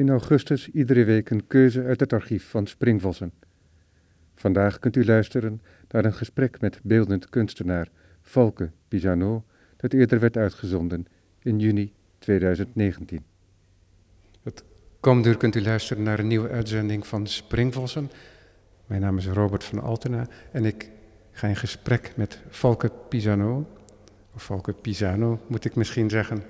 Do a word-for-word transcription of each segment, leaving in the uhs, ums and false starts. in augustus iedere week een keuze uit het archief van Springvossen. Vandaag kunt u luisteren naar een gesprek met beeldend kunstenaar Falke Pisano, dat eerder werd uitgezonden in juni twintig negentien. Het komende uur kunt u luisteren naar een nieuwe uitzending van Springvossen. Mijn naam is Robert van Altena en ik ga in gesprek met Falke Pisano, of Falke Pisano moet ik misschien zeggen.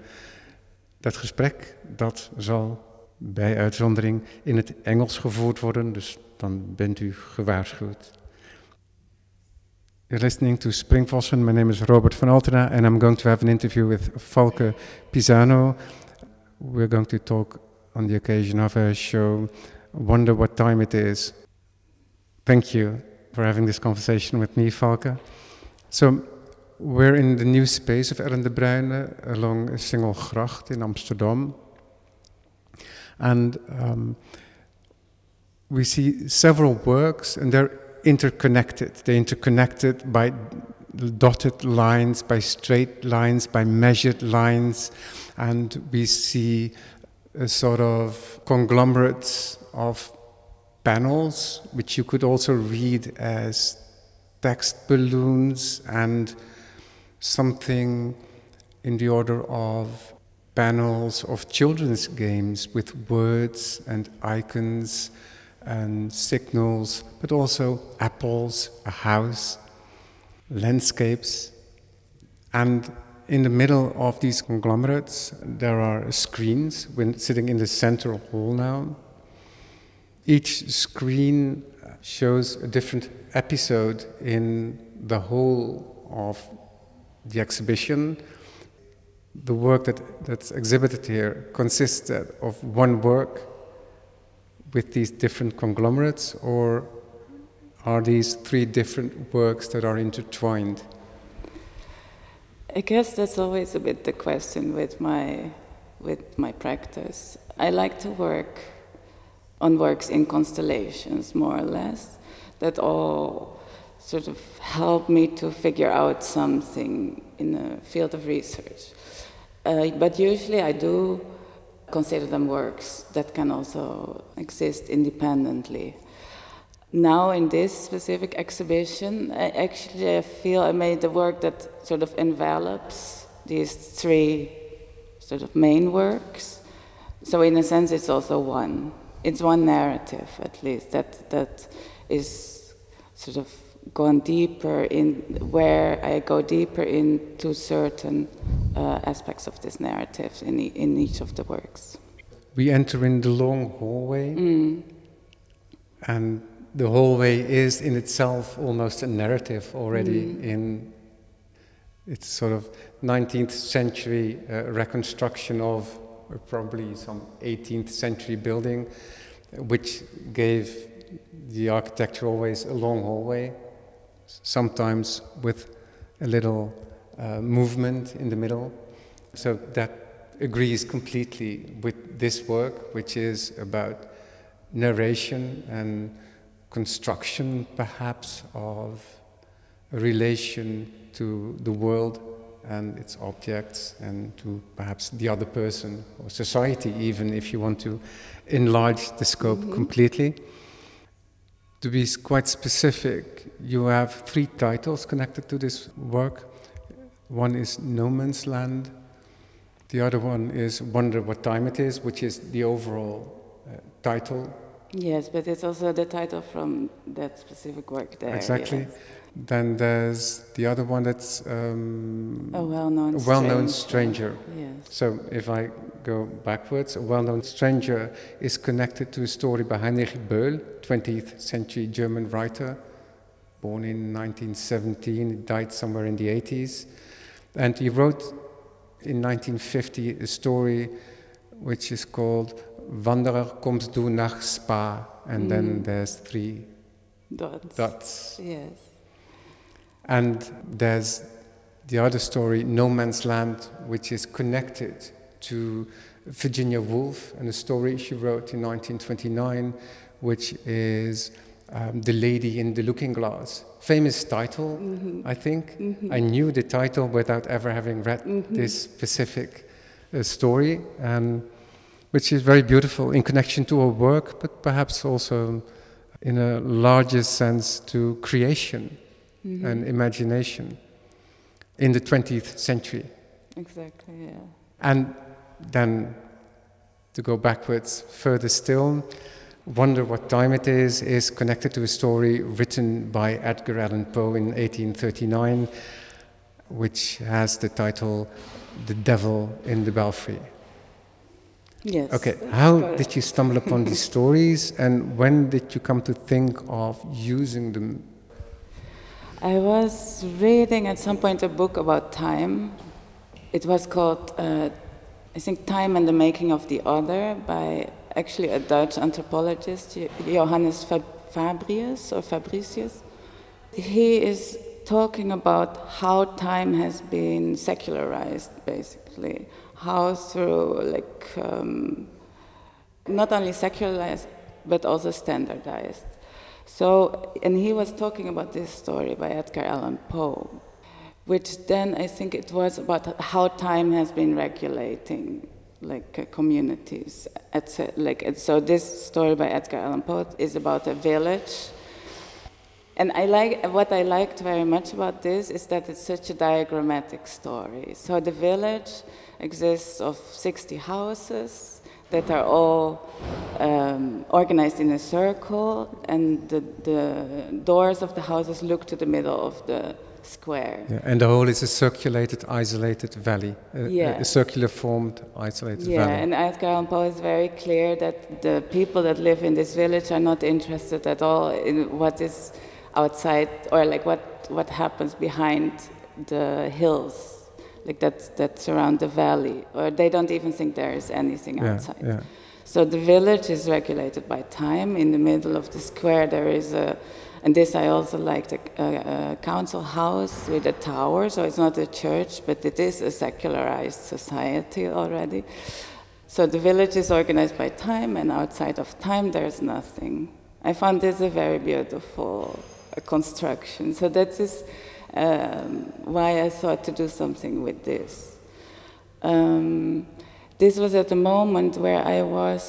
Dat gesprek dat zal bij uitzondering in het Engels gevoerd worden, dus dan bent u gewaarschuwd. You're listening to Springvossen. My name is Robert van Altena and I'm going to have an interview with Falke Pisano. We're going to talk on the occasion of her show. I wonder what time it is. Thank you for having this conversation with me, Falke. So we're in the new space of Ellen de Bruyne along Singelgracht in Amsterdam. And um, we see several works and they're interconnected. They're interconnected by dotted lines, by straight lines, by measured lines, and we see a sort of conglomerates of panels, which you could also read as text balloons and something in the order of panels of children's games with words and icons and signals, but also apples, a house, landscapes. And in the middle of these conglomerates, there are screens. We're sitting in the central hall now. Each screen shows a different episode in the whole of the exhibition. The work that, that's exhibited here consists of one work with these different conglomerates, or are these three different works that are intertwined? I guess that's always a bit the question with my with my practice. I like to work on works in constellations, more or less, that all sort of help me to figure out something in a field of research. Uh, but usually I do consider them works that can also exist independently. Now in this specific exhibition, I actually I feel I made a work that sort of envelops these three sort of main works. So in a sense it's also one. It's one narrative, at least, that that is sort of gone deeper in, where I go deeper into certain uh, aspects of this narrative in, e- in each of the works. We enter in the long hallway, mm. and the hallway is in itself almost a narrative already mm. in its sort of nineteenth century uh, reconstruction of probably some eighteenth century building, which gave the architecture always a long hallway, sometimes with a little uh, movement in the middle. So that agrees completely with this work, which is about narration and construction, perhaps, of a relation to the world and its objects, and to perhaps the other person or society, even if you want to enlarge the scope mm-hmm. completely. To be quite specific, you have three titles connected to this work. One is No Man's Land. The other one is Wonder What Time It Is, which is the overall uh, title. Yes, but it's also the title from that specific work there. Exactly. Yes. Then there's the other one that's um, a well-known, a well-known stranger. stranger. Yes. So if I go backwards, A Well-Known Stranger is connected to a story by Heinrich Böll, twentieth century German writer, born in nineteen seventeen, died somewhere in the eighties. And he wrote in nineteen fifty a story which is called Wanderer, kommst du nach Spa? And mm. then there's three dots. dots. Yes. And there's the other story, No Man's Land, which is connected to Virginia Woolf and a story she wrote in nineteen twenty-nine, which is um, The Lady in the Looking Glass. Famous title, mm-hmm. I think. Mm-hmm. I knew the title without ever having read mm-hmm. this specific uh, story. Um, which is very beautiful in connection to her work, but perhaps also in a larger sense to creation mm-hmm. and imagination in the twentieth century. Exactly, yeah. And then to go backwards further still, Wonder What Time It Is is connected to a story written by Edgar Allan Poe in eighteen thirty-nine, which has the title The Devil in the Belfry. Yes. Okay, how did you stumble upon these stories, and when did you come to think of using them? I was reading at some point a book about time. It was called, uh, I think, Time and the Making of the Other, by actually a Dutch anthropologist, Johannes Fabricius or Fabricius. He is talking about how time has been secularized, basically. How through, like, um, not only secularized, but also standardized. So, and he was talking about this story by Edgar Allan Poe, which then I think it was about how time has been regulating, like, uh, communities. It's, uh, like, and so this story by Edgar Allan Poe is about a village. And I like, what I liked very much about this is that it's such a diagrammatic story. So the village exists of sixty houses that are all um, organized in a circle, and the, the doors of the houses look to the middle of the square. Yeah, and the whole is a circulated, isolated valley, a, yeah. a, a circular formed, isolated yeah, valley. Yeah, and Edgar Allan Poe is very clear that the people that live in this village are not interested at all in what is outside, or like what, what happens behind the hills. Like that, that surround the valley, or they don't even think there is anything yeah, outside. Yeah. So the village is regulated by time. In the middle of the square there is a, and this I also liked, a, a, a council house with a tower, so it's not a church, but it is a secularized society already. So the village is organized by time, and outside of time there's nothing. I found this a very beautiful uh, construction. So that is Um, why I thought to do something with this. Um, this was at a moment where I was,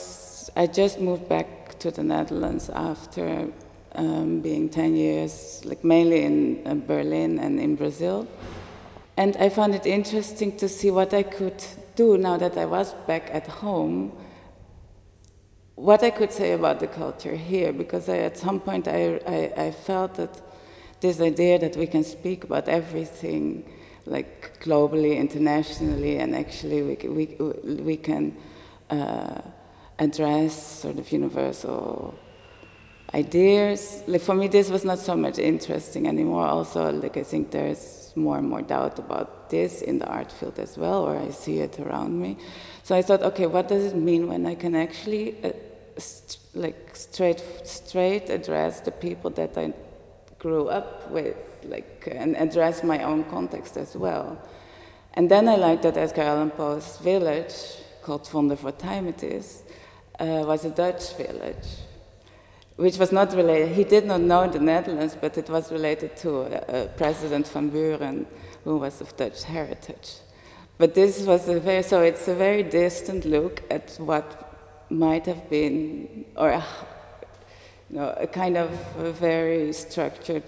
I just moved back to the Netherlands after um, being ten years, like mainly in uh, Berlin and in Brazil. And I found it interesting to see what I could do now that I was back at home, what I could say about the culture here, because I, at some point I, I, I felt that this idea that we can speak about everything, like globally, internationally, and actually we we we can uh, address sort of universal ideas. Like for me, this was not so much interesting anymore. Also, like I think there's more and more doubt about this in the art field as well, or I see it around me. So I thought, okay, what does it mean when I can actually uh, st- like straight straight address the people that I grew up with, like, and address my own context as well. And then I liked that Edgar Allan Poe's village, called Vondervoortheim it is, uh, was a Dutch village, which was not related, he did not know the Netherlands, but it was related to uh, President Van Buren, who was of Dutch heritage. But this was a very, so it's a very distant look at what might have been, or a, No, a kind of a very structured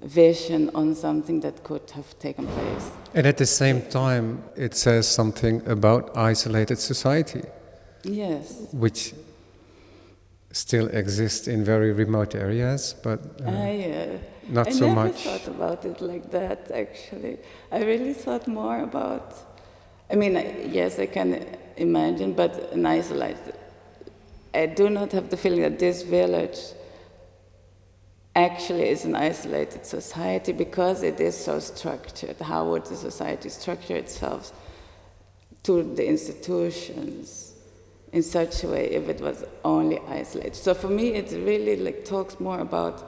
vision on something that could have taken place. And at the same time, it says something about isolated society. Yes. Which still exists in very remote areas, but uh, I, uh, not I so much. I never thought about it like that, actually. I really thought more about, I mean, yes, I can imagine, but an isolated, I do not have the feeling that this village actually is an isolated society because it is so structured. How would the society structure itself to the institutions in such a way if it was only isolated? So for me, it really like talks more about,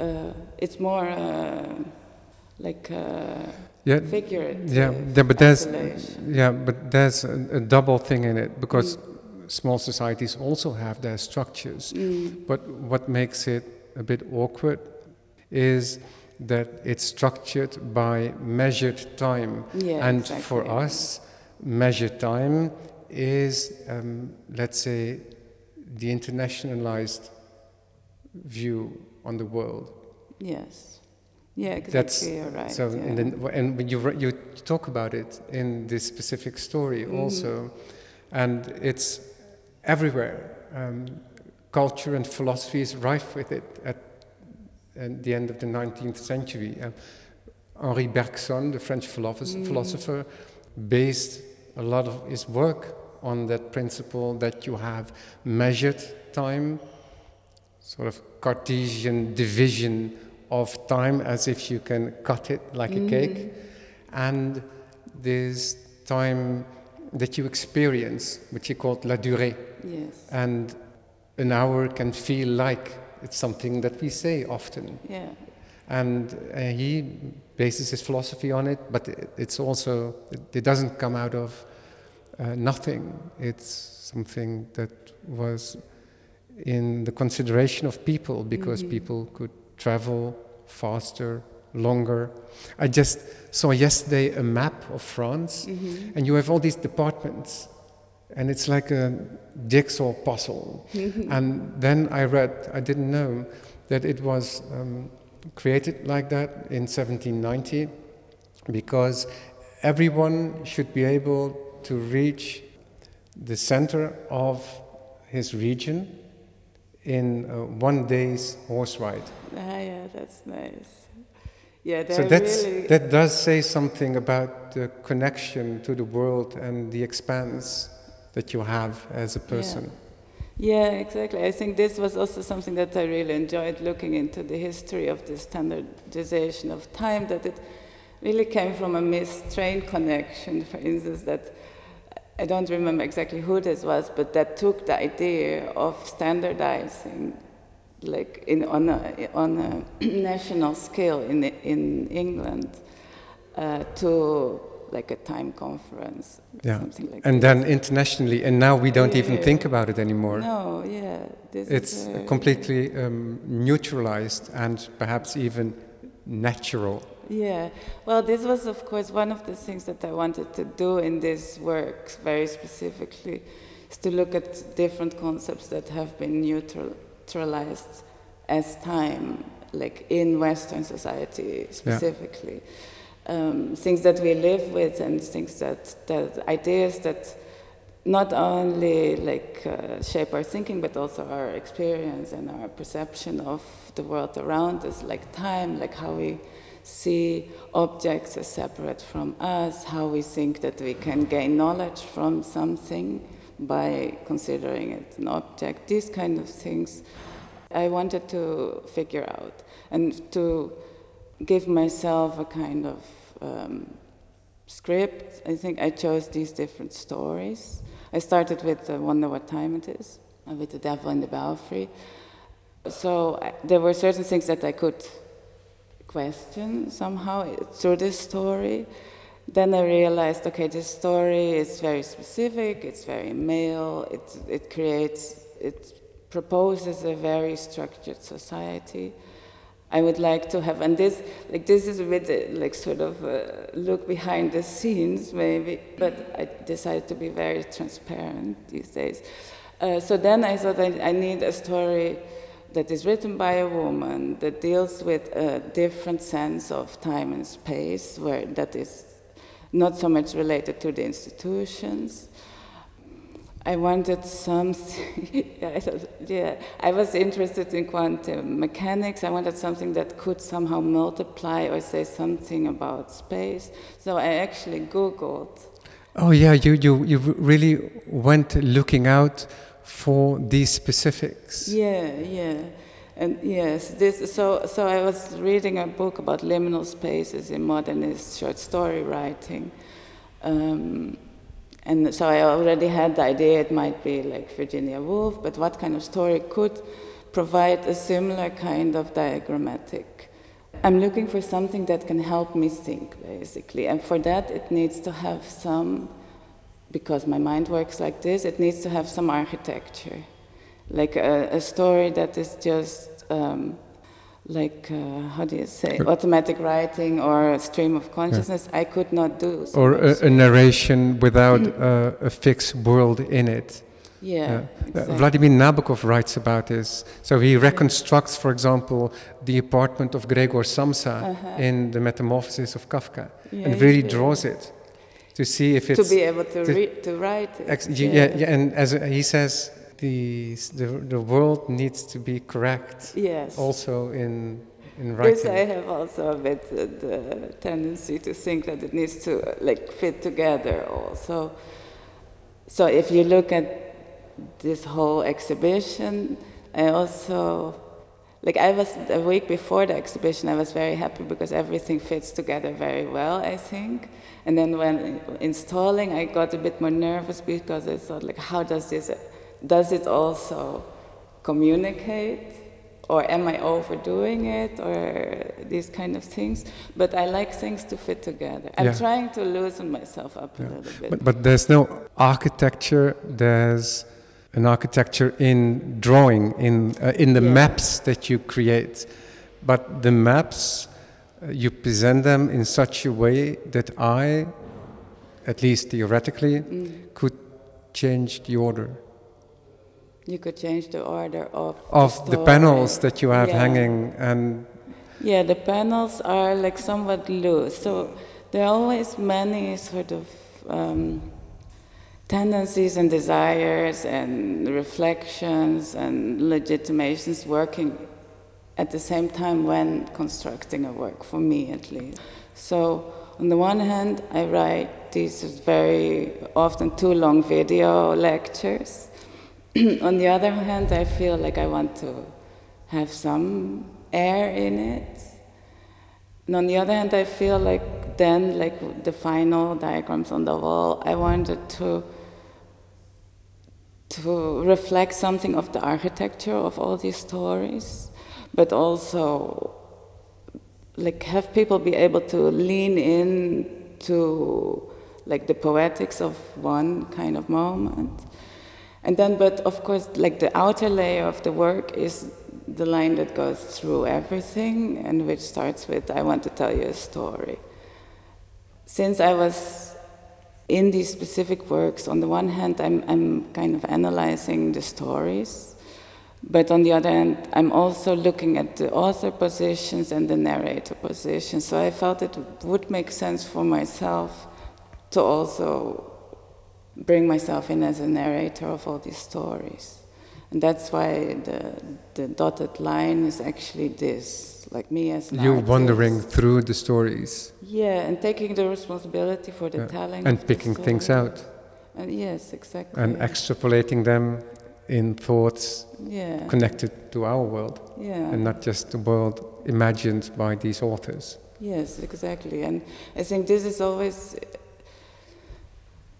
uh, it's more uh, like a yeah, figurative yeah, yeah, but there's, isolation. Yeah, but there's a, a double thing in it because mm. small societies also have their structures, mm. but what makes it a bit awkward is that it's structured by measured time. Yeah, and exactly. For us, measured time is, um, let's say, the internationalized view on the world. Yes. Yeah, exactly, you're right. So, yeah. and, then, and when you, you talk about it in this specific story mm-hmm. also, and it's everywhere. Um, culture and philosophy is rife with it at, at the end of the nineteenth century. Um, Henri Bergson, the French philosopher, mm. philosopher, based a lot of his work on that principle that you have measured time, sort of Cartesian division of time as if you can cut it like mm. a cake, and this time that you experience, which he called la durée. Yes. And an hour can feel like it's something that we say often. Yeah. And uh, he bases his philosophy on it, but it, it's also, it, it doesn't come out of uh, nothing. It's something that was in the consideration of people because mm-hmm. people could travel faster, longer. I just saw yesterday a map of France, mm-hmm. and you have all these departments, and it's like a jigsaw puzzle. Mm-hmm. And then I read, I didn't know, that it was um, created like that in seventeen ninety, because everyone should be able to reach the center of his region in uh, one day's horse ride. Ah, yeah, that's nice. Yeah, so that's, really... that does say something about the connection to the world and the expanse that you have as a person. Yeah. Yeah, exactly. I think this was also something that I really enjoyed, looking into the history of the standardization of time, that it really came from a missed train connection, for instance, that I don't remember exactly who this was, but that took the idea of standardizing, like in on a, on a national scale in in England, uh, to like a time conference, or yeah. something like and that. And then internationally, and now we don't yeah. even think about it anymore. No, yeah. This it's is very, completely um, neutralized and perhaps even natural. Yeah, well, this was, of course, one of the things that I wanted to do in this work, very specifically, is to look at different concepts that have been neutralized as time, like in Western society specifically. Yeah. Um, things that we live with, and things that, that ideas that not only like uh, shape our thinking, but also our experience and our perception of the world around us, like time, like how we see objects as separate from us, how we think that we can gain knowledge from something by considering it an object. These kind of things I wanted to figure out and to give myself a kind of um, script. I think I chose these different stories. I started with uh, Wonder What Time It Is, and with The Devil in the Belfry. So I, there were certain things that I could question somehow through this story. Then I realized, okay, this story is very specific, it's very male, it, it creates, it proposes a very structured society. I would like to have, and this, like this is a bit like sort of a look behind the scenes maybe, but I decided to be very transparent these days. Uh, so then I thought I, I need a story that is written by a woman, that deals with a different sense of time and space, where that is not so much related to the institutions. I wanted something, yeah I, thought, yeah, I was interested in quantum mechanics. I wanted something that could somehow multiply or say something about space. So I actually Googled. Oh yeah, you, you, you really went looking out for these specifics. Yeah, yeah, and yes, this, so, so I was reading a book about liminal spaces in modernist short story writing. Um, And so I already had the idea it might be like Virginia Woolf, but what kind of story could provide a similar kind of diagrammatic? I'm looking for something that can help me think, basically. And for that, it needs to have some, because my mind works like this, it needs to have some architecture. Like a, a story that is just um, like uh, how do you say, automatic writing or stream of consciousness, yeah. I could not do. So or a, a narration without uh, a fixed world in it. Yeah, uh, exactly. Vladimir Nabokov writes about this. So he reconstructs, for example, the apartment of Gregor Samsa uh-huh. in The Metamorphosis of Kafka, yeah, and really draws it to see if it's to be able to, to read, to write. It. Ex- yeah. Yeah, yeah, and as he says, the the the world needs to be correct. Yes. Also in in writing. Yes, I have also a bit uh, the tendency to think that it needs to uh, like fit together also. So if you look at this whole exhibition, I also, like I was, a week before the exhibition, I was very happy because everything fits together very well, I think. And then when installing, I got a bit more nervous because I thought, like, how does this, does it also communicate? Or am I overdoing it? Or these kind of things. But I like things to fit together. I'm yeah. trying to loosen myself up yeah. a little bit. But, but there's no architecture. There's an architecture in drawing, in uh, in the yeah. maps that you create. But the maps, uh, you present them in such a way that I, at least theoretically, mm. could change the order. You could change the order of of the, the panels that you have yeah. hanging, and yeah, the panels are like somewhat loose, so there are always many sort of um, tendencies and desires and reflections and legitimations working at the same time when constructing a work, for me at least. So on the one hand, I write these very often too long video lectures. On the other hand, I feel like I want to have some air in it. And on the other hand, I feel like then, like the final diagrams on the wall, I wanted to to reflect something of the architecture of all these stories, but also like have people be able to lean in to like the poetics of one kind of moment. And then, but of course, like the outer layer of the work is the line that goes through everything and which starts with, I want to tell you a story. Since I was in these specific works, on the one hand, I'm, I'm kind of analyzing the stories, but on the other hand, I'm also looking at the author positions and the narrator positions. So I felt it would make sense for myself to also bring myself in as a narrator of all these stories. And that's why the the dotted line is actually this, like me as an You're artist. Wandering through the stories. Yeah, and taking the responsibility for the yeah. telling. And picking things out. And yes, exactly. And extrapolating them in thoughts yeah. connected to our world. Yeah. And not just the world imagined by these authors. Yes, exactly. And I think this is always...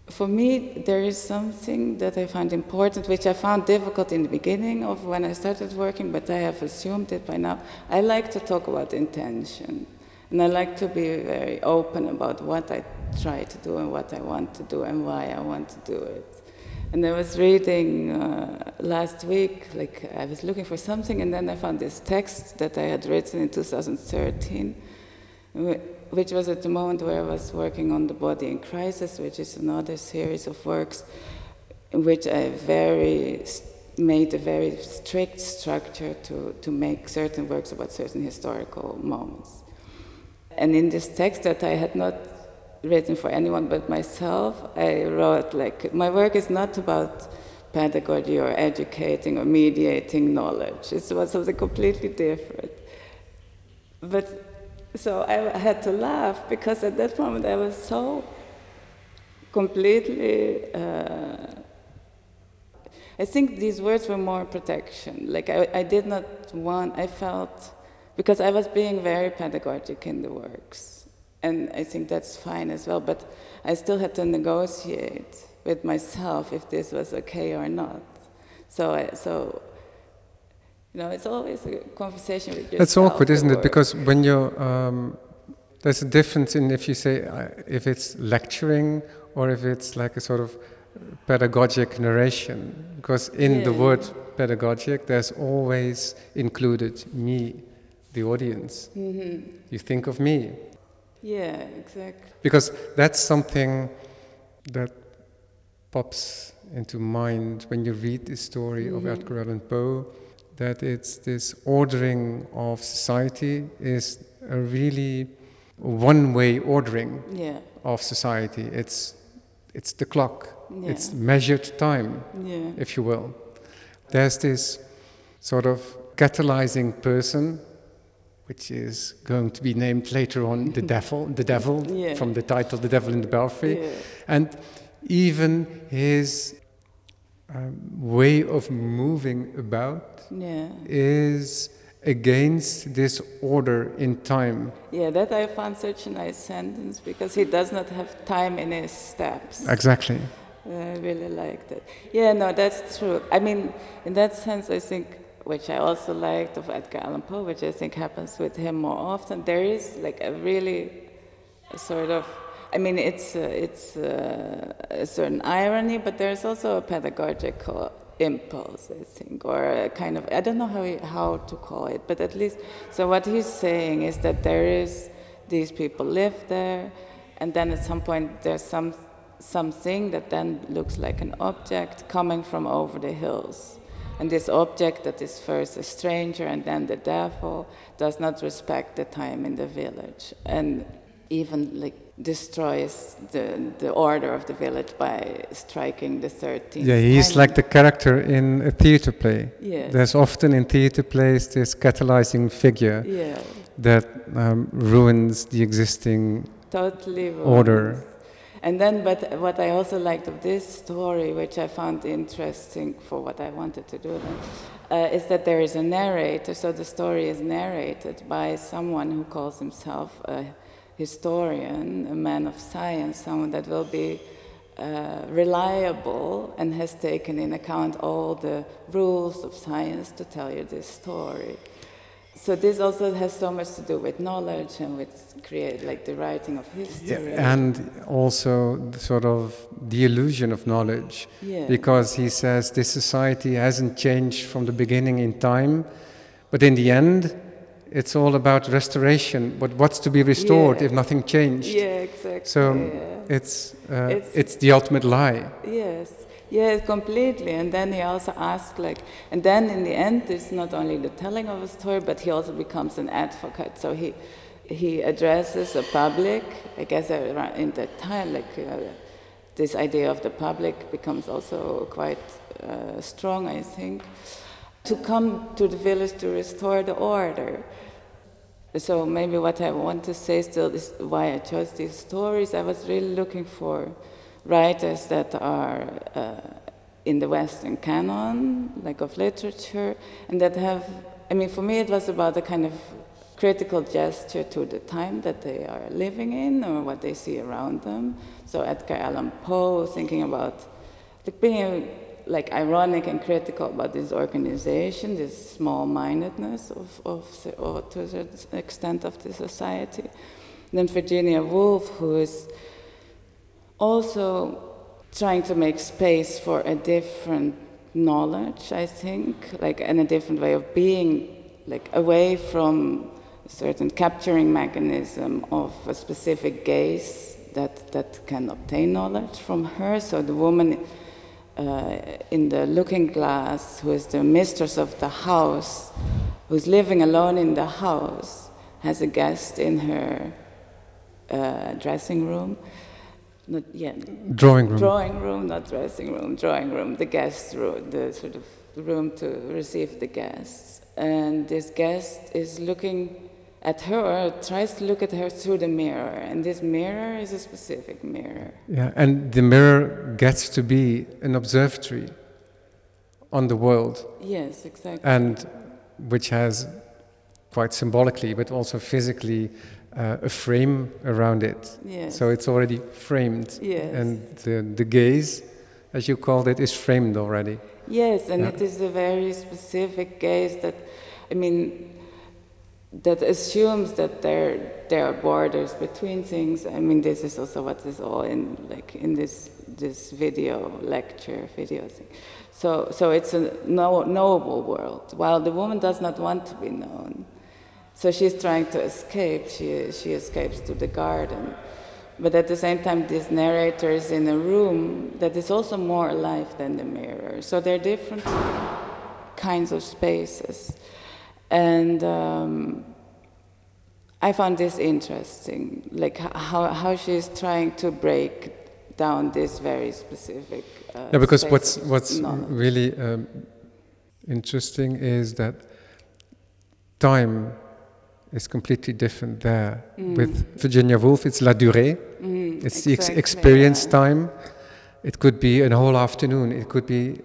For me, there is something that I find important, which I found difficult in the beginning of when I started working, but I have assumed it by now. I like to talk about intention, and I like to be very open about what I try to do and what I want to do and why I want to do it. And I was reading uh, last week, like I was looking for something, and then I found this text that I had written in two thousand thirteen, which was at the moment where I was working on The Body in Crisis, which is another series of works in which I very made a very strict structure to, to make certain works about certain historical moments. And in this text that I had not written for anyone but myself, I wrote, like, my work is not about pedagogy or educating or mediating knowledge. It was something completely different. But so I had to laugh, because at that moment I was so completely... Uh, I think these words were more protection. Like I, I did not want... I felt... Because I was being very pedagogic in the works. And I think that's fine as well, but I still had to negotiate with myself if this was okay or not. So I... So, you know, it's always a conversation with yourself. That's awkward, isn't it? Because when you're, um, there's a difference in if you say, uh, if it's lecturing or if it's like a sort of pedagogic narration. Because in yeah. the word pedagogic, there's always included me, the audience. Mm-hmm. You think of me. Yeah, exactly. Because that's something that pops into mind when you read the story mm-hmm. of Edgar Allan Poe, that it's this ordering of society is a really one-way ordering yeah. of society. It's it's the clock. Yeah. It's measured time, yeah. if you will. There's this sort of catalyzing person, which is going to be named later on the devil, the devil yeah. from the title The Devil in the Belfry. Yeah. And even his um, way of moving about yeah. is against this order in time. Yeah, that I found such a nice sentence, because he does not have time in his steps. Exactly. Uh, I really liked it. Yeah, no, that's true. I mean, in that sense, I think, which I also liked of Edgar Allan Poe, which I think happens with him more often, there is like a really sort of, I mean, it's, uh, it's uh, a certain irony, but there's also a pedagogical impulse, I think, or a kind of, I don't know how, he, how to call it, but at least, so what he's saying is that there is, these people live there, and then at some point there's some something that then looks like an object coming from over the hills. And this object that is first a stranger and then the devil does not respect the time in the village, and even like destroys the, the order of the village by striking the thirteenth. Yeah, he's time. Like the character in a theater play. Yes. There's often in theater plays this catalyzing figure yeah. that um, ruins the existing totally ruins. Order. And then, but what I also liked of this story, which I found interesting for what I wanted to do then, uh, is that there is a narrator, so the story is narrated by someone who calls himself a historian, a man of science, someone that will be uh, reliable and has taken in account all the rules of science to tell you this story. So this also has so much to do with knowledge and with create, like the writing of history. Yeah, and also the sort of the illusion of knowledge. Yeah. Because he says this society hasn't changed from the beginning in time, but in the end, it's all about restoration. But what's to be restored yeah. if nothing changed? Yeah, exactly. So yeah. It's, uh, it's it's the ultimate lie. Yes. Yeah, completely. And then he also asks, like, and then in the end, it's not only the telling of a story, but he also becomes an advocate. So he he addresses a public. I guess around in that time, like, uh, this idea of the public becomes also quite uh, strong, I think, to come to the village to restore the order. So maybe what I want to say still is why I chose these stories. I was really looking for writers that are uh, in the Western canon, like of literature, and that have, I mean, for me it was about a kind of critical gesture to the time that they are living in or what they see around them. So Edgar Allan Poe thinking about like being like ironic and critical about this organization, this small-mindedness of, of, of to a certain extent of the society. And then Virginia Woolf, who is also trying to make space for a different knowledge, I think, like, and a different way of being, like away from a certain capturing mechanism of a specific gaze that, that can obtain knowledge from her. So the woman uh, in the looking glass, who is the mistress of the house, who's living alone in the house, has a guest in her uh, dressing room. Not yet. Drawing room. Drawing room, not dressing room. Drawing room, the guest room, the sort of room to receive the guests. And this guest is looking at her, or tries to look at her through the mirror. And this mirror is a specific mirror. Yeah, and the mirror gets to be an observatory on the world. Yes, exactly. And which has, quite symbolically, but also physically, Uh, a frame around it. Yes. So it's already framed. Yes. And the, the gaze, as you called it, is framed already. Yes, and yeah. It is a very specific gaze that, I mean, that assumes that there there are borders between things. I mean, this is also what is all in, like, in this this video lecture video thing. So so it's a know, knowable world, while the woman does not want to be known. So she's trying to escape. She she escapes to the garden. But at the same time, this narrator is in a room that is also more alive than the mirror. So there are different kinds of spaces. And um, I found this interesting, like how, how she's trying to break down this very specific uh, Yeah, because what's, what's really um, interesting is that time is completely different there. Mm. With Virginia Woolf, it's la durée, mm, it's exactly, the ex- experience yeah. time. It could be a whole afternoon, it could be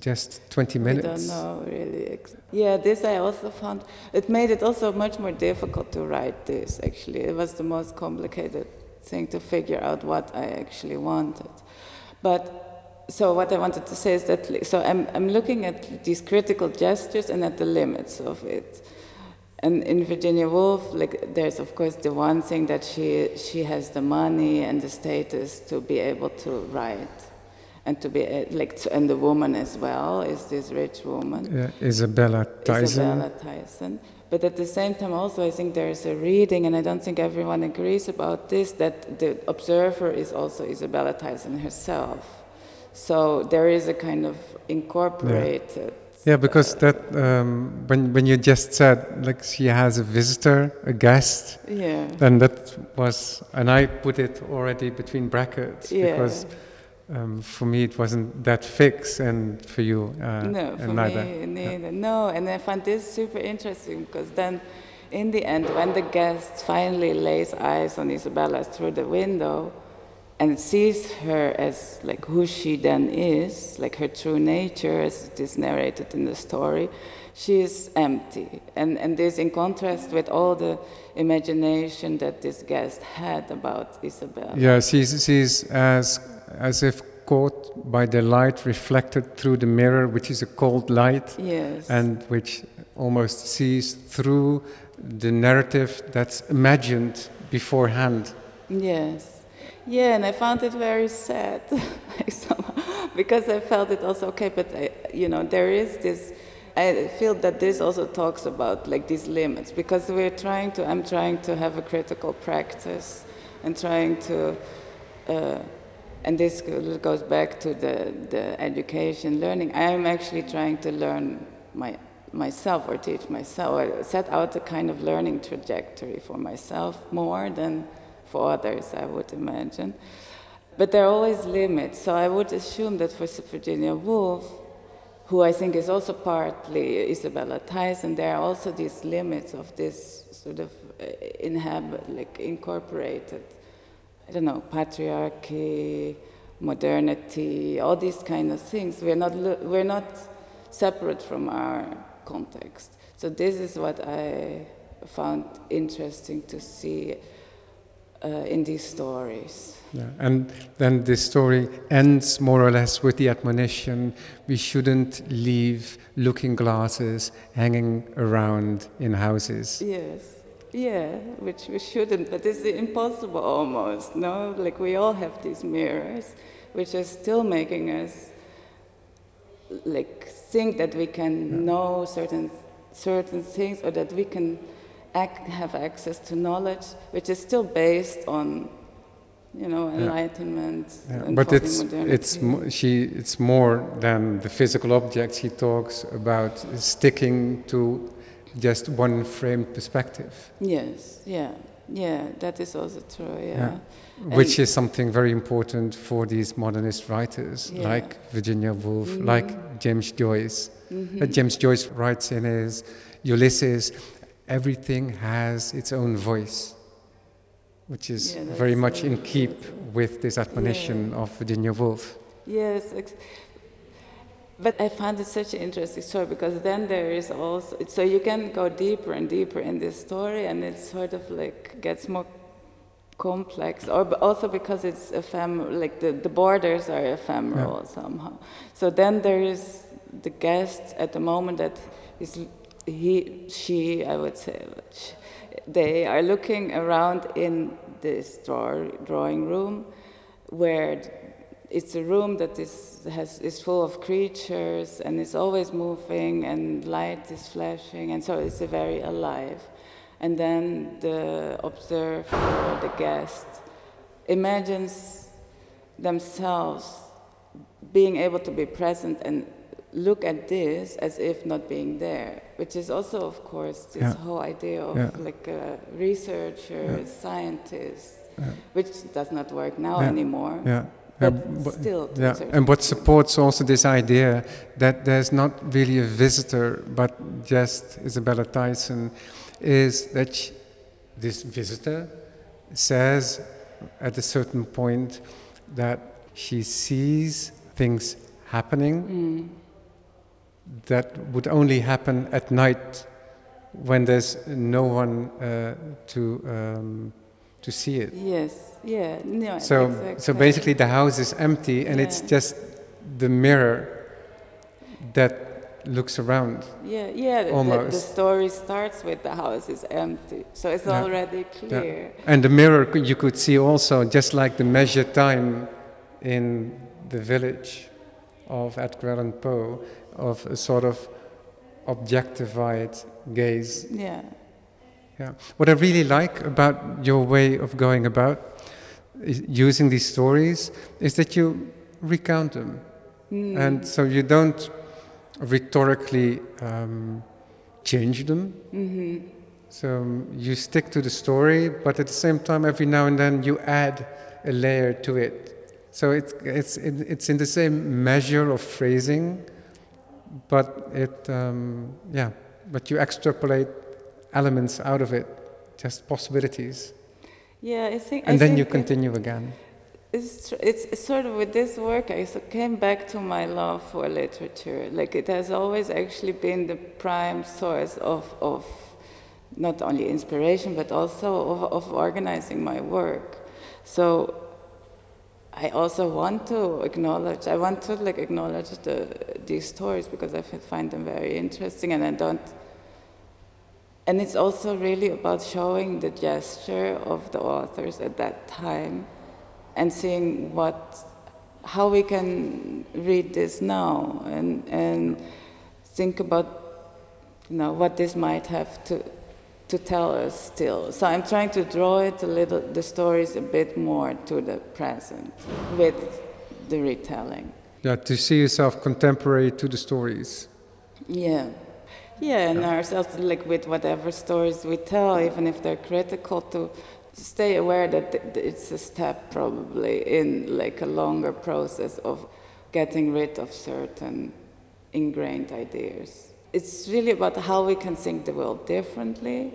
just twenty minutes. I don't know, really. Yeah, this I also found, it made it also much more difficult to write this, actually. It was the most complicated thing to figure out what I actually wanted. But, so what I wanted to say is that, so I'm, I'm looking at these critical gestures and at the limits of it. And in Virginia Woolf, like, there's of course the one thing that she she has the money and the status to be able to write, and to be like to, and the woman as well is this rich woman. Yeah, Isabella Tyson. Isabella Tyson. But at the same time, also I think there is a reading, and I don't think everyone agrees about this, that the observer is also Isabella Tyson herself. So there is a kind of incorporated. Yeah. Yeah, because that um, when when you just said like she has a visitor, a guest, yeah, then that was, and I put it already between brackets yeah. because um, for me it wasn't that fixed, and for you uh, no, for neither. Me neither. Yeah. No, and I found this super interesting because then, in the end, when the guest finally lays eyes on Isabella through the window, and sees her as like who she then is, like her true nature as it is narrated in the story, she is empty. And and this in contrast with all the imagination that this guest had about Isabella. Yeah, she's, she's as, as if caught by the light reflected through the mirror, which is a cold light, yes, and which almost sees through the narrative that's imagined beforehand. Yes. Yeah, and I found it very sad, because I felt it also, okay, but, I, you know, there is this, I feel that this also talks about, like, these limits, because we're trying to, I'm trying to have a critical practice, and trying to, uh, and this goes back to the, the education, learning, I'm actually trying to learn my myself, or teach myself, or set out a kind of learning trajectory for myself more than for others, I would imagine. But there are always limits. So I would assume that for Virginia Woolf, who I think is also partly Isabella Tyson, there are also these limits of this sort of inhabit, like incorporated, I don't know, patriarchy, modernity, all these kind of things. We're not, we're not separate from our context. So this is what I found interesting to see Uh, in these stories. Yeah. And then this story ends more or less with the admonition, we shouldn't leave looking glasses hanging around in houses. Yes, yeah, which we shouldn't, but it's impossible almost, no? Like we all have these mirrors, which are still making us like think that we can yeah. know certain certain things, or that we can have access to knowledge, which is still based on, you know, enlightenment. Yeah. Yeah. But it's modernity. it's mo- she it's more than the physical objects. She talks about sticking to just one framed perspective. Yes. Yeah. Yeah. That is also true. Yeah. yeah. Which is something very important for these modernist writers yeah. like Virginia Woolf, mm-hmm. like James Joyce. Mm-hmm. Uh, James Joyce writes in his Ulysses, everything has its own voice, which is yeah, very much in keep with this admonition yeah. of Virginia Woolf. Yes, ex- but I found it such an interesting story, because then there is also, so you can go deeper and deeper in this story, and it sort of like gets more complex, or also because it's ephemeral, like the, the borders are ephemeral yeah. somehow. So then there is the guest at the moment that is He, she, I would say, they are looking around in this drawer, drawing room, where it's a room that is has is full of creatures and is always moving, and light is flashing, and so it's a very alive. and then the observer, the guest, imagines themselves being able to be present and look at this as if not being there, which is also, of course, this yeah. whole idea of yeah. like a researcher, yeah. scientist, yeah. which does not work now yeah. anymore. Yeah. But yeah, still yeah. And what supports also this idea that there's not really a visitor, but just Isabella Tyson, is that she, this visitor says at a certain point that she sees things happening mm. that would only happen at night when there's no one uh, to um, to see it. Yes, yeah, no, so, exactly. So basically the house is empty and yeah. it's just the mirror that looks around. Yeah, yeah, the, the story starts with the house is empty, so it's yeah. already clear. Yeah. And the mirror you could see also, just like the measured time in the village of Edgar Allan Poe, of a sort of objectified gaze. Yeah. Yeah. What I really like about your way of going about is using these stories is that you recount them, mm. and so you don't rhetorically um, change them. Mm-hmm. So you stick to the story, but at the same time, every now and then you add a layer to it. So it's it's it's in the same measure of phrasing, but it um, yeah, but you extrapolate elements out of it, just possibilities. Yeah, I think. And I then think you continue it, again. It's tr- it's sort of with this work I came back to my love for literature. Like it has always actually been the prime source of of not only inspiration but also of, of organizing my work. So. I also want to acknowledge, I want to like acknowledge the, these stories because I find them very interesting and I don't, and it's also really about showing the gesture of the authors at that time and seeing what, how we can read this now and, and think about, you know, what this might have to, to tell us still. So I'm trying to draw it a little, the stories a bit more to the present with the retelling. Yeah, to see yourself contemporary to the stories. Yeah. Yeah, and yeah. ourselves, like with whatever stories we tell, even if they're critical, to stay aware that it's a step probably in like a longer process of getting rid of certain ingrained ideas. It's really about how we can think the world differently,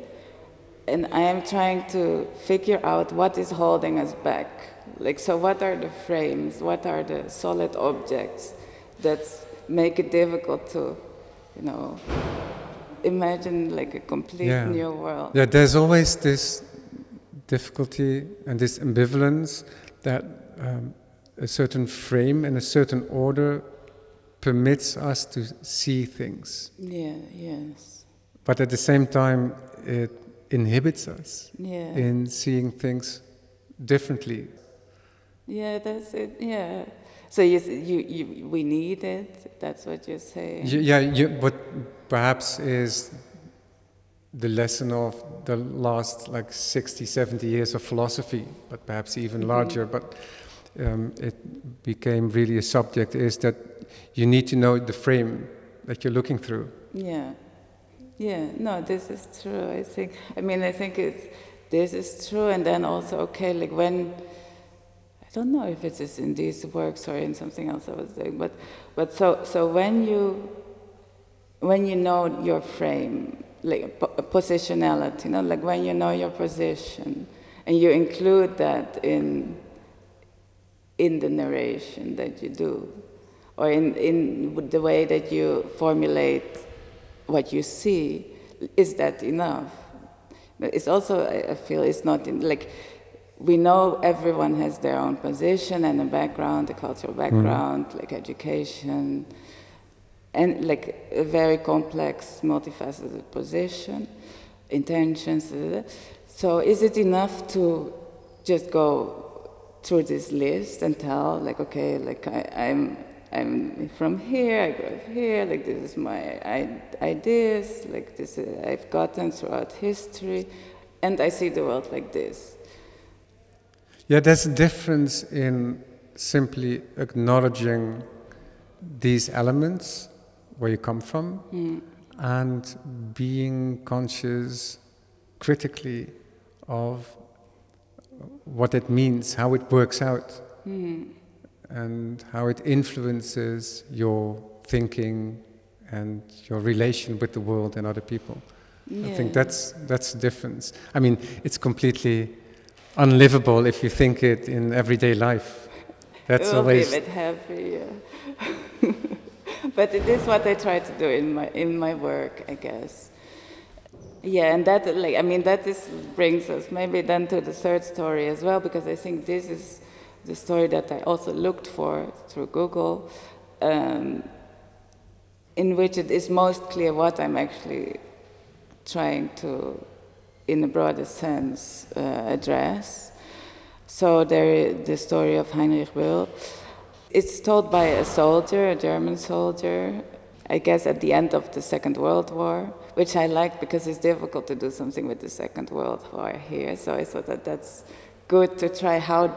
and I am trying to figure out what is holding us back. Like, so what are the frames, what are the solid objects that make it difficult to, you know, imagine like a complete yeah. new world? Yeah, there's always this difficulty and this ambivalence that um, a certain frame and a certain order permits us to see things. Yeah, yes. But at the same time, it inhibits us yeah. in seeing things differently. Yeah, that's it. Yeah. So you, you, you, we need it. That's what you're saying. You, yeah. You, what perhaps is the lesson of the last like sixty, seventy years of philosophy, but perhaps even mm-hmm. larger. But um, it became really a subject. Is that you need to know the frame that you're looking through. Yeah, yeah. No, this is true. I think. I mean, I think it's. This is true, and then also, okay, like when. I don't know if it's in these works or in something else I was doing, but, but so so when you. When you know your frame, like positionality, you know, like when you know your position, and you include that in. In the narration that you do. Or in, in the way that you formulate what you see, is that enough? It's also, I feel, it's not in, like, we know everyone has their own position and a background, a cultural background, mm. like education, and like a very complex, multifaceted position, intentions. So is it enough to just go through this list and tell, like, okay, like I, I'm I'm from here, I grew up here, like this is my ideas, like this I've gotten throughout history, and I see the world like this. Yeah, there's a difference in simply acknowledging these elements, where you come from, mm. and being conscious critically of what it means, how it works out. Mm. And how it influences your thinking and your relation with the world and other people. Yeah. I think that's that's the difference. I mean, it's completely unlivable if you think it in everyday life. That's always. It will be a bit heavy, yeah. But it is what I try to do in my in my work, I guess. Yeah, and that, like, I mean, that is brings us maybe then to the third story as well, because I think this is the story that I also looked for through Google, um, in which it is most clear what I'm actually trying to, in a broader sense, uh, address. So there, the story of Heinrich Böll, it's told by a soldier, a German soldier, I guess at the end of the Second World War, which I like because it's difficult to do something with the Second World War here, so I thought that that's good to try how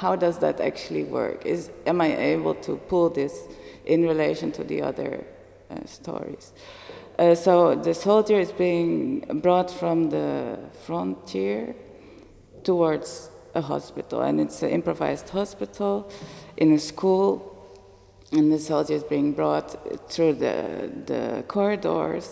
How does that actually work? Is, am I able to pull this in relation to the other uh, stories? Uh, so the soldier is being brought from the frontier towards a hospital, and it's an improvised hospital in a school, and the soldier is being brought through the, the corridors,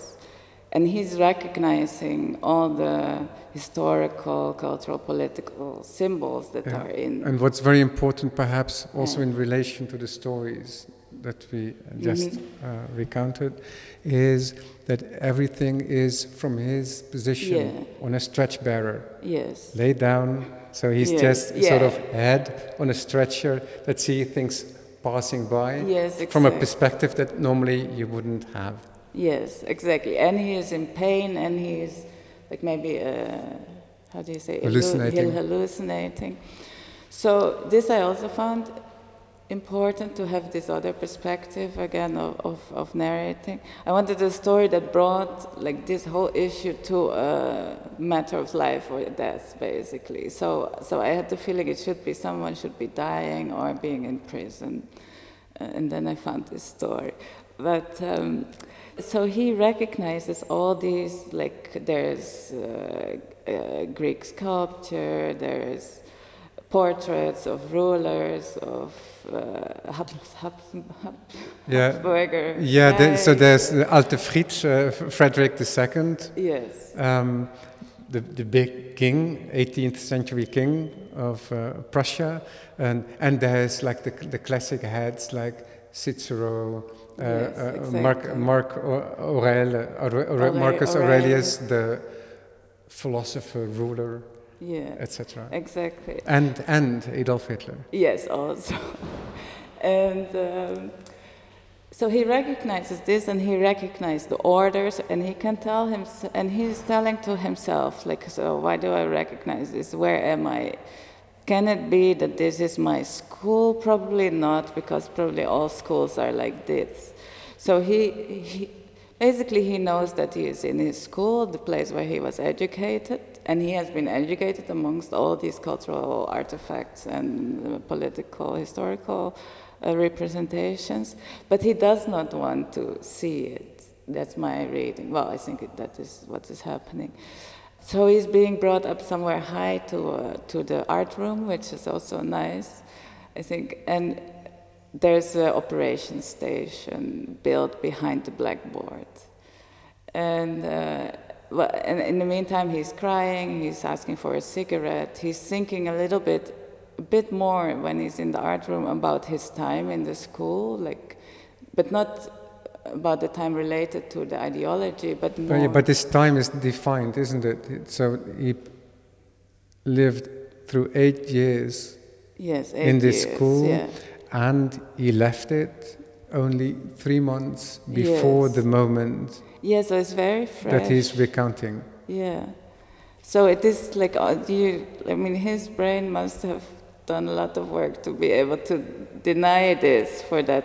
and he's recognizing all the historical, cultural, political symbols that yeah. are in. And what's very important, perhaps, also yeah. in relation to the stories that we just mm-hmm. uh, recounted, is that everything is from his position yeah. on a stretch bearer. Yes. Laid down, so he's yes. just yeah. sort of head on a stretcher that he thinks passing by yes, exactly. from a perspective that normally you wouldn't have. Yes, exactly. And he is in pain, and he is like maybe, uh, how do you say, hallucinating. hallucinating. So this I also found important to have this other perspective again of, of, of narrating. I wanted a story that brought like this whole issue to a matter of life or death, basically. So, so I had the feeling it should be someone should be dying or being in prison, and then I found this story. But um, so he recognizes all these, like there's uh, uh, Greek sculpture, there's portraits of rulers, of uh, Habs, Habs, Habs, yeah. Habsburgers. Yeah, there, so there's the Alte Fried, uh, Frederick the Second. Yes. Um, the, the big king, eighteenth century king of uh, Prussia. And, and there's like the, the classic heads like Cicero, Uh, yes, exactly. uh, Mark, Mark Aurel, Aure, Aure, Marcus Aurelius, the philosopher, ruler, yeah. et cetera. Exactly. And and Adolf Hitler. Yes, also. And um, so he recognizes this, and he recognizes the orders, and he can tell him, and he's telling to himself, like, so why do I recognize this? Where am I? Can it be that this is my school? Probably not, because probably all schools are like this. So he, he basically he knows that he is in his school, the place where he was educated, and he has been educated amongst all these cultural artifacts and political, historical uh, representations, but he does not want to see it. That's my reading. Well, I think that is what is happening. So he's being brought up somewhere high to uh, to the art room, which is also nice, I think. And there's an operation station built behind the blackboard. And, uh, well, and in the meantime, he's crying, he's asking for a cigarette, he's thinking a little bit, a bit more when he's in the art room about his time in the school, like, but not about the time related to the ideology, but more. Oh, yeah, but this time is defined, isn't it? So he lived through eight years yes, eight in this years, school, yeah. and he left it only three months before yes. the moment. Yes, yeah, so it's very fresh. That he's recounting. Yeah. So it is like, you, I mean, his brain must have done a lot of work to be able to deny this for that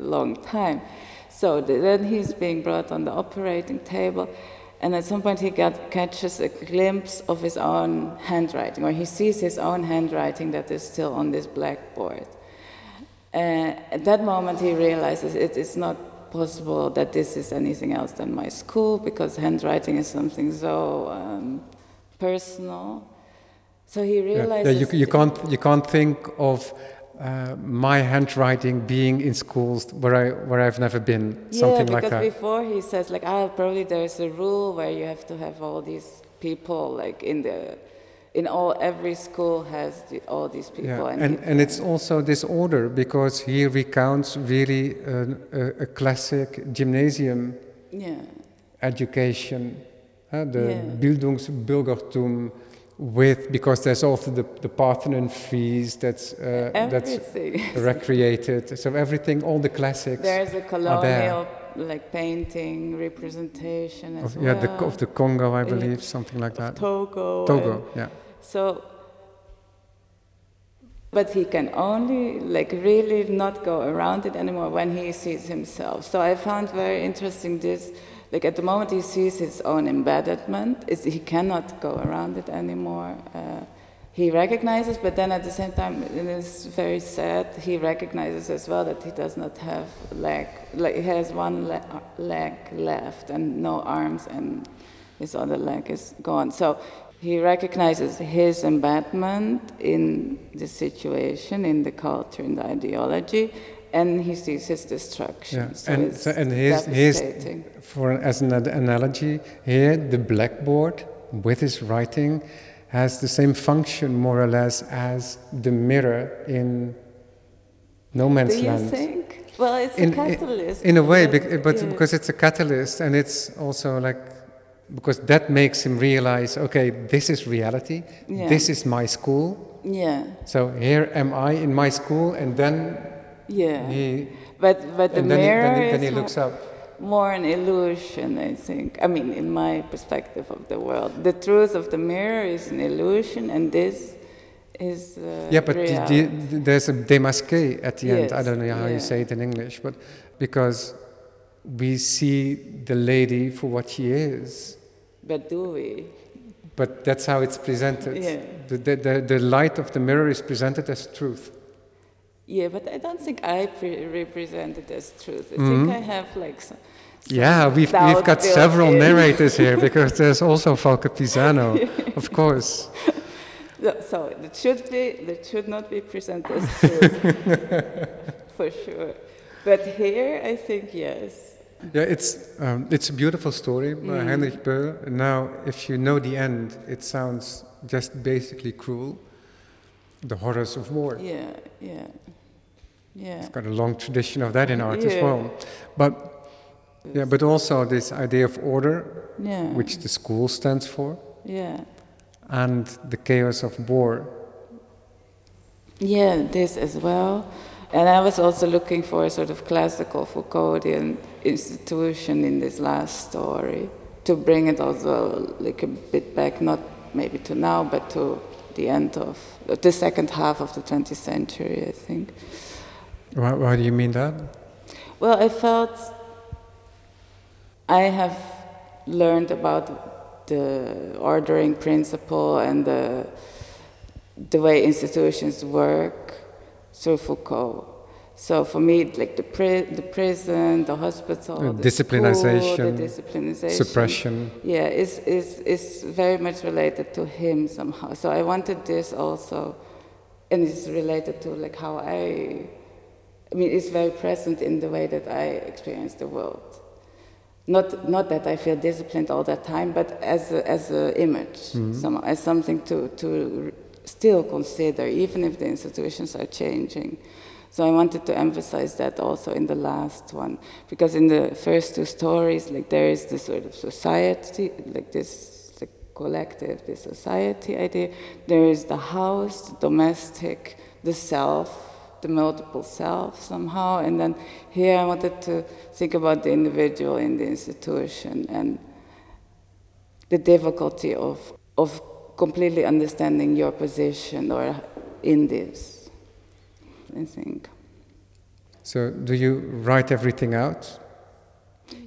long time. So then he's being brought on the operating table, and at some point he got, catches a glimpse of his own handwriting, or he sees his own handwriting that is still on this blackboard. Uh, at that moment he realizes it is not possible that this is anything else than my school, because handwriting is something so um, personal. So he realizes... Yeah, yeah, you, you, can't, you can't think of uh, my handwriting being in schools where, I, where I've never been, yeah, something like that. Yeah, because before he says, like, ah, probably there's a rule where you have to have all these people, like, in the... In all, every school has the, all these people. Yeah. And, and, and it's also disorder, because he recounts really an, a, a classic gymnasium yeah. education, uh, the yeah. Bildungsbürgertum, with, because there's also the, the Parthenon feast that's uh, that's recreated. So everything, all the classics. There's a colonial, there. like painting representation as of, yeah, well. Yeah, of the Congo, I believe, something like that. Of Togo. Togo, yeah. So, but he can only like really not go around it anymore when he sees himself. So I found very interesting this. Like at the moment he sees his own embedment, it's, he cannot go around it anymore. Uh, he recognizes, but then at the same time, it is very sad, he recognizes as well that he does not have leg, like he has one le- leg left and no arms, and his other leg is gone. So he recognizes his embedment in the situation, in the culture, in the ideology, and he sees his destruction. Yeah. So and it's so, and here's, devastating. Here's, for as an analogy, here the blackboard with his writing has the same function, more or less, as the mirror in no man's land. Do you land. think? Well, it's in, a catalyst. In, in a way, because, but yeah. because it's a catalyst, and it's also like, because that makes him realize, okay, this is reality, yeah. this is my school. Yeah. So here am I in my school, and then... Yeah, he, but but the mirror he, then he, then he is looks up. more an illusion, I think. I mean, in my perspective of the world, the truth of the mirror is an illusion, and this is uh, yeah. But the, the, there's a démasqué at the yes. end. I don't know how yeah. you say it in English, but because we see the lady for what she is. But do we? But that's how it's presented. Yeah. The the the, the light of the mirror is presented as truth. Yeah, but I don't think I pre- represent it as truth. I mm-hmm. think I have like some... some yeah, we've, we've got several in. narrators here, because there's also Falke Pisano, yeah. of course. So, so it should be, it should not be presented as truth, for sure. But here, I think, yes. Yeah, it's um, it's a beautiful story by mm. Heinrich Böll. Now, if you know the end, it sounds just basically cruel. The horrors of war. Yeah, yeah. Yeah. It's got a long tradition of that in art yeah. as well. But yeah, but also this idea of order, yeah. which the school stands for. Yeah. And the chaos of war. Yeah, this as well. And I was also looking for a sort of classical Foucauldian institution in this last story, to bring it also like a bit back, not maybe to now, but to the end of the second half of the twentieth century, I think. Why, why do you mean that? Well, I felt I have learned about the ordering principle and the, the way institutions work through Foucault. So for me, like the, pri- the prison, the hospital, the disciplinization, school, the disciplinization, suppression. Yeah, is is is very much related to him somehow. So I wanted this also, and it's related to like how I. I mean, it's very present in the way that I experience the world. Not not that I feel disciplined all that time, but as a, as an image, mm-hmm. somehow, as something to to still consider, even if the institutions are changing. So I wanted to emphasize that also in the last one, because in the first two stories, like there is this sort of society, like this the collective, this society idea. There is the house, the domestic, the self, the multiple self somehow. And then here I wanted to think about the individual in the institution and the difficulty of of completely understanding your position or in this. I think. So do you write everything out?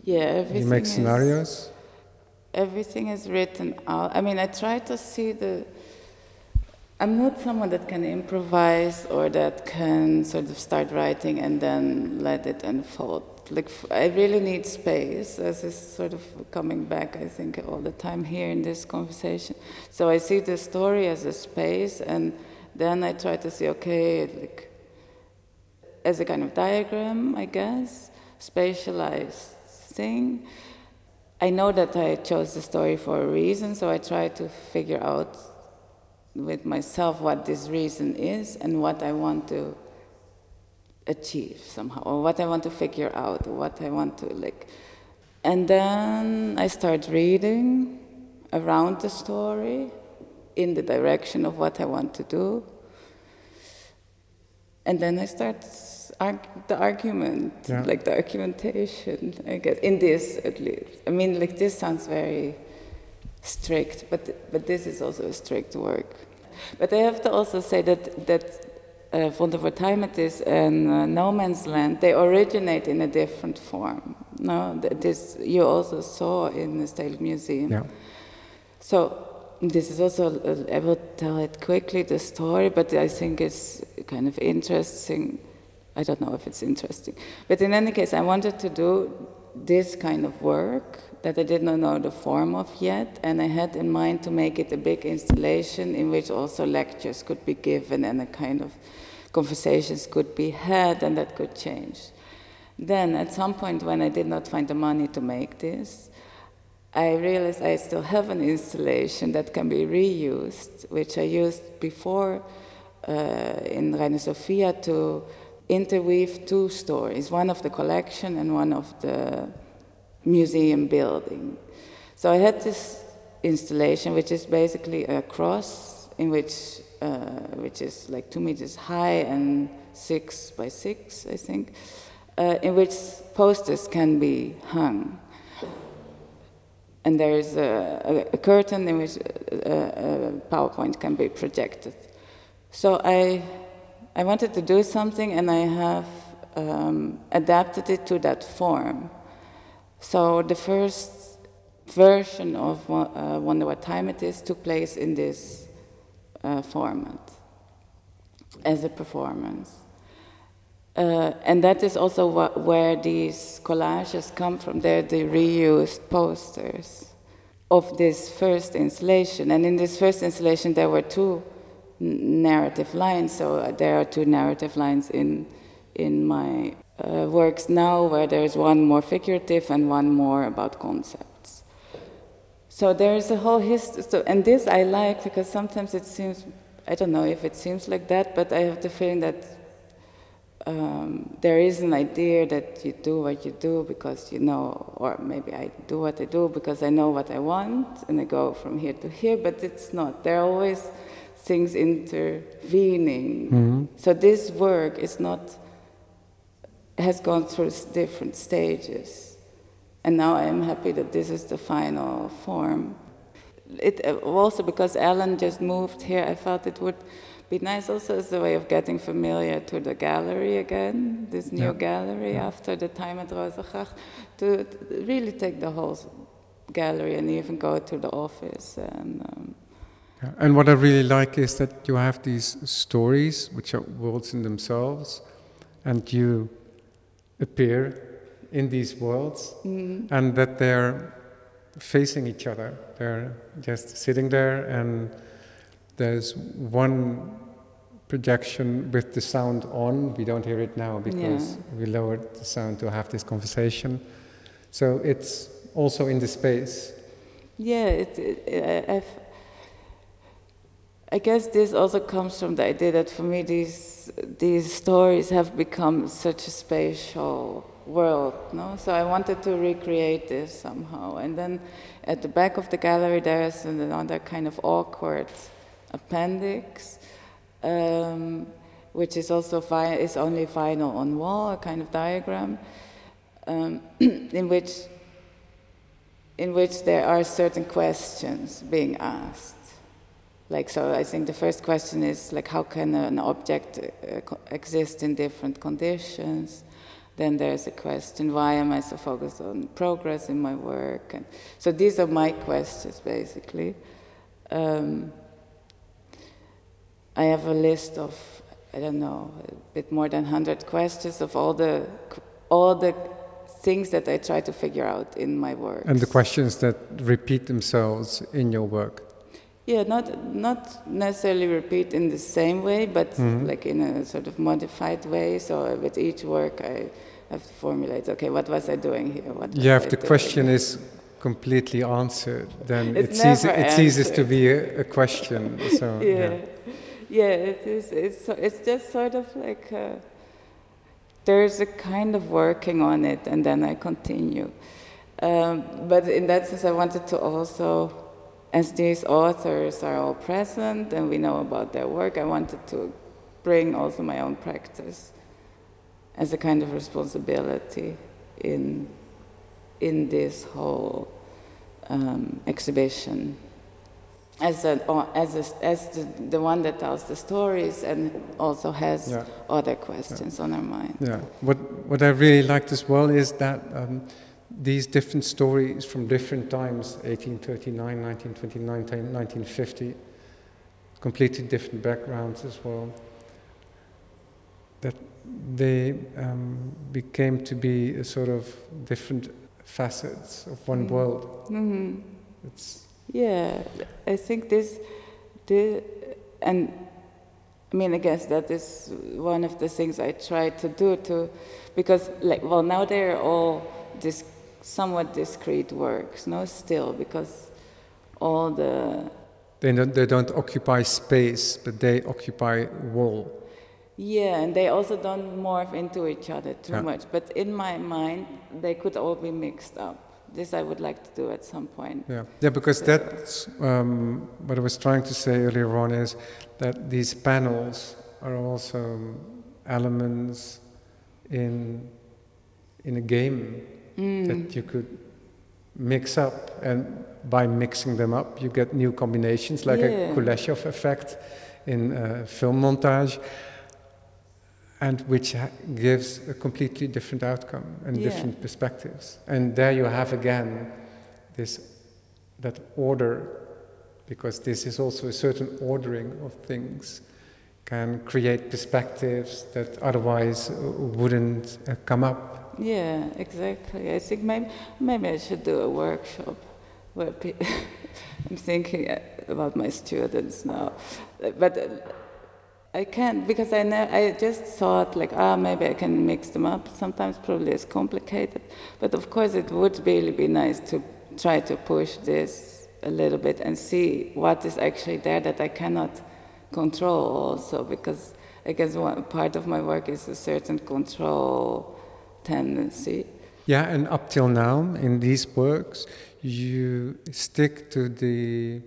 Yeah, everything. You make scenarios? Is, everything is written out. I mean, I try to see the... I'm not someone that can improvise or that can sort of start writing and then let it unfold. Like, I really need space, as is sort of coming back, I think, all the time here in this conversation. So I see the story as a space, and then I try to see, okay, like, as a kind of diagram, I guess, spatialized thing. I know that I chose the story for a reason, so I try to figure out with myself what this reason is and what I want to achieve somehow, or what I want to figure out, or what I want to, like... And then I start reading around the story in the direction of what I want to do. And then I start arg- the argument, yeah. like the argumentation, I guess, in this at least. I mean, like, this sounds very strict, but but this is also a strict work. But I have to also say that that uh, Vondervoortheim and uh, No Man's Land, they originate in a different form. No, this you also saw in the Stedelijk Museum. Yeah. So. This is also, I will tell it quickly, the story, but I think it's kind of interesting. I don't know if it's interesting. But in any case, I wanted to do this kind of work that I did not know the form of yet, and I had in mind to make it a big installation in which also lectures could be given and a kind of conversations could be had, and that could change. Then at some point when I did not find the money to make this, I realized I still have an installation that can be reused, which I used before uh, in Reina Sofía to interweave two stories, one of the collection and one of the museum building. So I had this installation, which is basically a cross, in which, uh, which is like two meters high and six by six, I think, uh, in which posters can be hung. And there is a, a, a curtain in which a, a PowerPoint can be projected. So I, I wanted to do something, and I have um, adapted it to that form. So the first version of uh, Wonder What Time It Is took place in this uh, format as a performance. Uh, and that is also wh- where these collages come from. They're the reused posters of this first installation. And in this first installation, there were two n- narrative lines. So there are two narrative lines in in my uh, works now, where there is one more figurative and one more about concepts. So there is a whole history. So, and this I like, because sometimes it seems, I don't know if it seems like that, but I have the feeling that Um, there is an idea that you do what you do because you know, or maybe I do what I do because I know what I want and I go from here to here, but it's not. There are always things intervening. Mm-hmm. So this work is not, has gone through different stages. And now I am happy that this is the final form. It also, because Ellen just moved here, I felt it would be nice also as a way of getting familiar to the gallery again, this new yeah. gallery yeah. after the time at Rosengracht, to really take the whole gallery and even go to the office. And um, yeah. and what I really like is that you have these stories, which are worlds in themselves, and you appear in these worlds, mm-hmm. and that they're facing each other. They're just sitting there, and there's one projection with the sound on. We don't hear it now because yeah. we lowered the sound to have this conversation. So it's also in the space. Yeah, it, it, I, I've, I guess this also comes from the idea that for me these these stories have become such a spatial world, no? So I wanted to recreate this somehow. And then at the back of the gallery there's another kind of awkward appendix, um, which is also vi- is only vinyl on wall, a kind of diagram, um, in which in which there are certain questions being asked, Like, so I think the first question is, like, how can an object uh, co- exist in different conditions? Then there's a question, why am I so focused on progress in my work? And so these are my questions, basically. Um, I have a list of, I don't know, a bit more than one hundred questions of all the all the things that I try to figure out in my work. And the questions that repeat themselves in your work? Yeah, not not necessarily repeat in the same way, but mm-hmm. like in a sort of modified way. So with each work, I have to formulate, okay, what was I doing here? What yeah, if I the doing? question is completely answered, then it's it's, easy, it ceases to be a, a question. So, yeah. yeah, yeah, it is. It's it's just sort of like a, there's a kind of working on it, and then I continue. Um, but in that sense, I wanted to also. As these authors are all present and we know about their work, I wanted to bring also my own practice as a kind of responsibility in in this whole um, exhibition, as a, as a, as the, the one that tells the stories and also has yeah. other questions yeah. on her mind. Yeah. What what I really liked as well is that. Um, These different stories from different times, eighteen thirty-nine, nineteen twenty-nine, nineteen fifty, completely different backgrounds as well, that they um, became to be a sort of different facets of one mm-hmm. world. Mm-hmm. It's yeah, I think this, this, and I mean, I guess that is one of the things I try to do too, because, like, well, now they're all this. Somewhat discrete works, no, still, because all the... They don't, they don't occupy space, but they occupy wall. Yeah, and they also don't morph into each other too yeah. much. But in my mind, they could all be mixed up. This I would like to do at some point. Yeah, yeah, because so. that's um, what I was trying to say earlier on, is that these panels are also elements in in a game. Mm. That you could mix up, and by mixing them up, you get new combinations, like yeah. a Kuleshov effect in uh, film montage, and which ha- gives a completely different outcome and yeah. different perspectives. And there you have again this that order, because this is also a certain ordering of things can create perspectives that otherwise wouldn't uh, come up. Yeah, exactly. I think maybe maybe I should do a workshop where pe- I'm thinking about my students now, but I can't because I ne- I just thought like ah maybe I can mix them up. Sometimes probably it's complicated, but of course it would really be nice to try to push this a little bit and see what is actually there that I cannot control also, because I guess one part of my work is a certain control. Tendency. Yeah, and up till now, in these works, you stick to the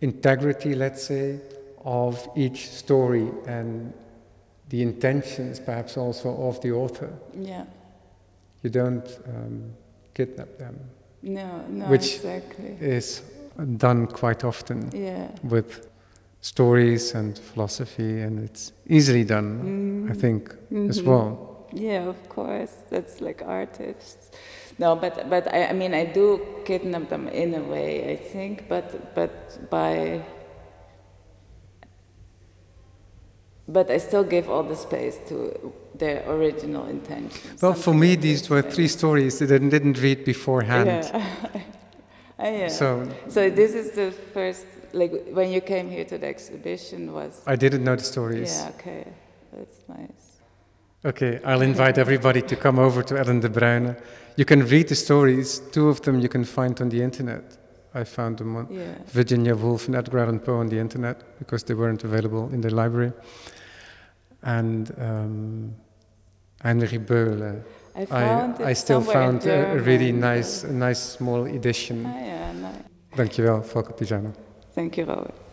integrity, let's say, of each story and the intentions, perhaps also, of the author. Yeah. You don't um, kidnap them. No, no, which exactly. is done quite often yeah. with stories and philosophy, and it's easily done, mm. I think, mm-hmm. as well. Yeah, of course. That's like artists. No, but but I, I mean I do kidnap them in a way, I think. But but by but I still give all the space to their original intention. Well, Something for me, like these were three stories that I didn't read beforehand. Yeah. yeah. So so this is the first. Like when you came here to the exhibition, was I didn't know the stories. Yeah. Okay, that's nice. Okay, I'll invite everybody to come over to Ellen de Bruyne. You can read the stories. Two of them you can find on the internet. I found them on yeah. Virginia Woolf and Edgar Allan Poe on the internet because they weren't available in the library. And um, Heinrich Böll. I, found I, I still found a, a really nice, a nice small edition. Ah, yeah, nice. Dankjewel, Falke Pisano. Thank you, Robert.